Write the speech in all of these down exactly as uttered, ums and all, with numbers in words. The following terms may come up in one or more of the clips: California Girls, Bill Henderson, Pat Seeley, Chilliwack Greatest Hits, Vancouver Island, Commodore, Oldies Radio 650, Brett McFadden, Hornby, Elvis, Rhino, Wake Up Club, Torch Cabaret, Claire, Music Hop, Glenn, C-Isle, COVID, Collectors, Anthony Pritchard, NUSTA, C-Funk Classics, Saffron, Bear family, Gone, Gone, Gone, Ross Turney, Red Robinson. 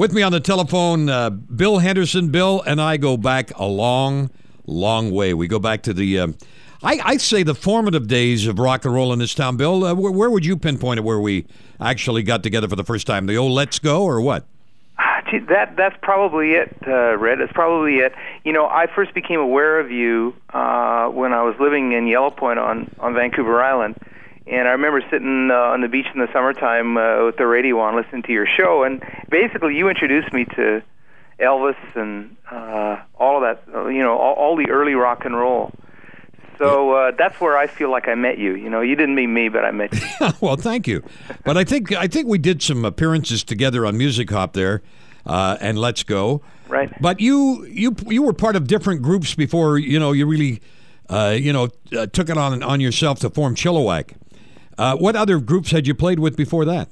With me on the telephone, uh, Bill Henderson. Bill and I go back a long, long way. We go back to the, uh, I, I'd say, the formative days of rock and roll in this town. Bill, uh, where, where would you pinpoint it where we actually got together for the first time? The old Let's Go or what? That that's probably it, uh, Red. That's probably it. You know, I first became aware of you uh, when I was living in Yellow Point on, on Vancouver Island, and I remember sitting uh, on the beach in the summertime uh, with the radio on, listening to your show, and basically you introduced me to Elvis and uh, all of that. You know, all, all the early rock and roll. So uh, that's where I feel like I met you. You know, you didn't meet me, but I met you. Well, thank you. But I think I think we did some appearances together on Music Hop there. Uh, and Let's Go. Right. But you, you you were part of different groups before, you know, you really, uh, you know, uh, took it on on yourself to form Chilliwack. Uh, what other groups had you played with before that?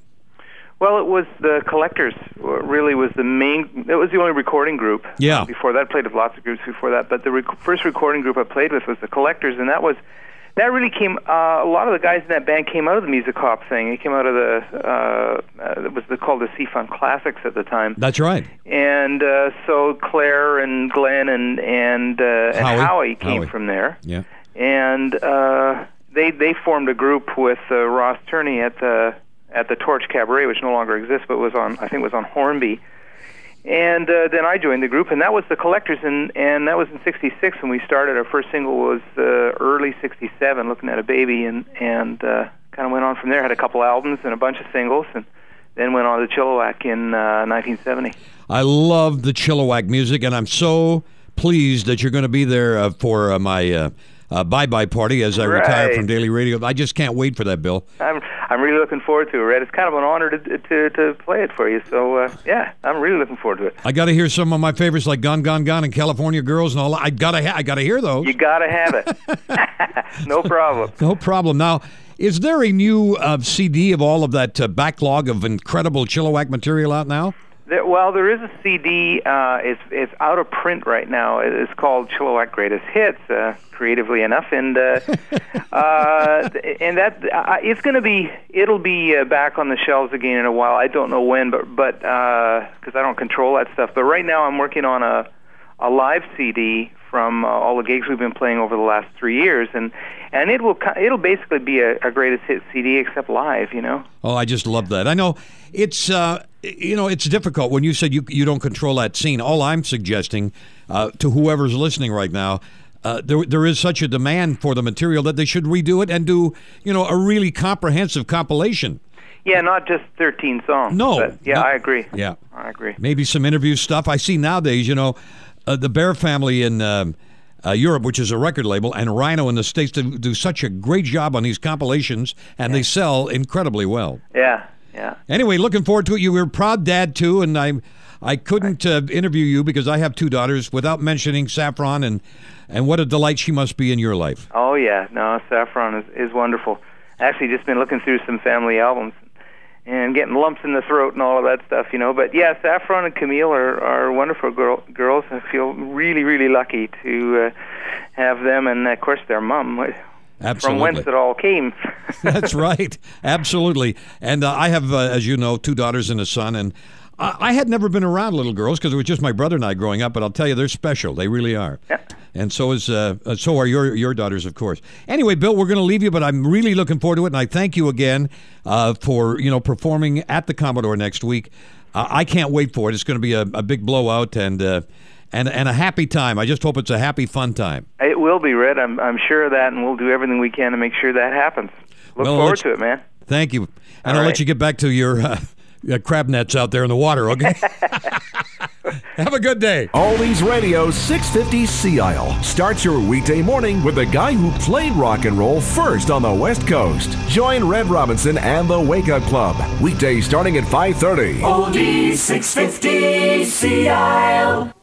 Well, it was the Collectors, really was the main, it was the only recording group. Yeah. Before that, I played with lots of groups before that, but the rec- first recording group I played with was the Collectors, and that was, that really came, uh, a lot of the guys in that band came out of the Music Hop thing. It came out of the, uh, uh, it was called the C-Funk Classics at the time. That's right. And uh, so Claire and Glenn and and, uh, and Howie. Howie came Howie. from there. Yeah. And uh, they they formed a group with uh, Ross Turney at the at the Torch Cabaret, which no longer exists, but was on I think it was on Hornby. And uh, then I joined the group, and that was the Collectors, and, and that was in sixty-six when we started. Our first single was uh, early sixty-seven, Looking at a Baby, and, and uh, kind of went on from there. Had a couple albums and a bunch of singles, and then went on to Chilliwack in uh, nineteen seventy. I love the Chilliwack music, and I'm so pleased that you're going to be there uh, for uh, my... Uh Uh, bye-bye party as I right. retire from Daily Radio. I just can't wait for that, Bill. I'm I'm really looking forward to it, Red. It's kind of an honor to to, to play it for you. So, uh, yeah, I'm really looking forward to it. I got to hear some of my favorites like Gone, Gone, Gone and California Girls and all that. I got to ha- I got to hear those. You got to have it. No problem. No problem. Now, is there a new uh, C D of all of that uh, backlog of incredible Chilliwack material out now? There, well, there is a C D. Uh, it's, it's out of print right now. It's called Chilliwack Greatest Hits, uh, creatively enough, and uh, uh, and that uh, it's going to be it'll be uh, back on the shelves again in a while. I don't know when, but but because uh, I don't control that stuff. But right now, I'm working on a a live C D from uh, all the gigs we've been playing over the last three years, and and it will it'll basically be a, a Greatest Hits C D except live, you know. Oh, I just love that. I know it's. Uh... You know, it's difficult when you said you you don't control that scene. All I'm suggesting uh, to whoever's listening right now, uh, there there is such a demand for the material that they should redo it and do, you know, a really comprehensive compilation. Yeah, not just thirteen songs. No. But yeah, not, I agree. Yeah. I agree. Maybe some interview stuff. I see nowadays, you know, uh, the Bear Family in um, uh, Europe, which is a record label, and Rhino in the States do, do such a great job on these compilations, and yeah. They sell incredibly well. Yeah. Yeah. Anyway, looking forward to it. You were a proud dad, too, and I I couldn't uh, interview you because I have two daughters without mentioning Saffron, and, and what a delight she must be in your life. Oh, yeah. No, Saffron is, is wonderful. Actually, just been looking through some family albums and getting lumps in the throat and all of that stuff, you know. But, yeah, Saffron and Camille are, are wonderful girl, girls. I feel really, really lucky to uh, have them and, of course, their mom. Absolutely. From whence it all came. That's right. Absolutely. And uh, I have, uh, as you know, two daughters and a son. And I, I had never been around little girls because it was just my brother and I growing up. But I'll tell you, they're special. They really are. Yeah. And so is uh, so are your your daughters, of course. Anyway, Bill, we're going to leave you, but I'm really looking forward to it. And I thank you again uh, for, you know, performing at the Commodore next week. Uh, I can't wait for it. It's going to be a, a big blowout and uh, and and a happy time. I just hope it's a happy, fun time. It will be, Red. I'm I'm sure of that, and we'll do everything we can to make sure that happens. Look well, forward you, to it, man. Thank you. And All I'll right. let you get back to your uh, uh, crab nets out there in the water, okay? Have a good day. Oldies Radio six fifty C-Isle starts your weekday morning with the guy who played rock and roll first on the West Coast. Join Red Robinson and the Wake Up Club. Weekdays starting at five thirty. Oldies six fifty C-Isle.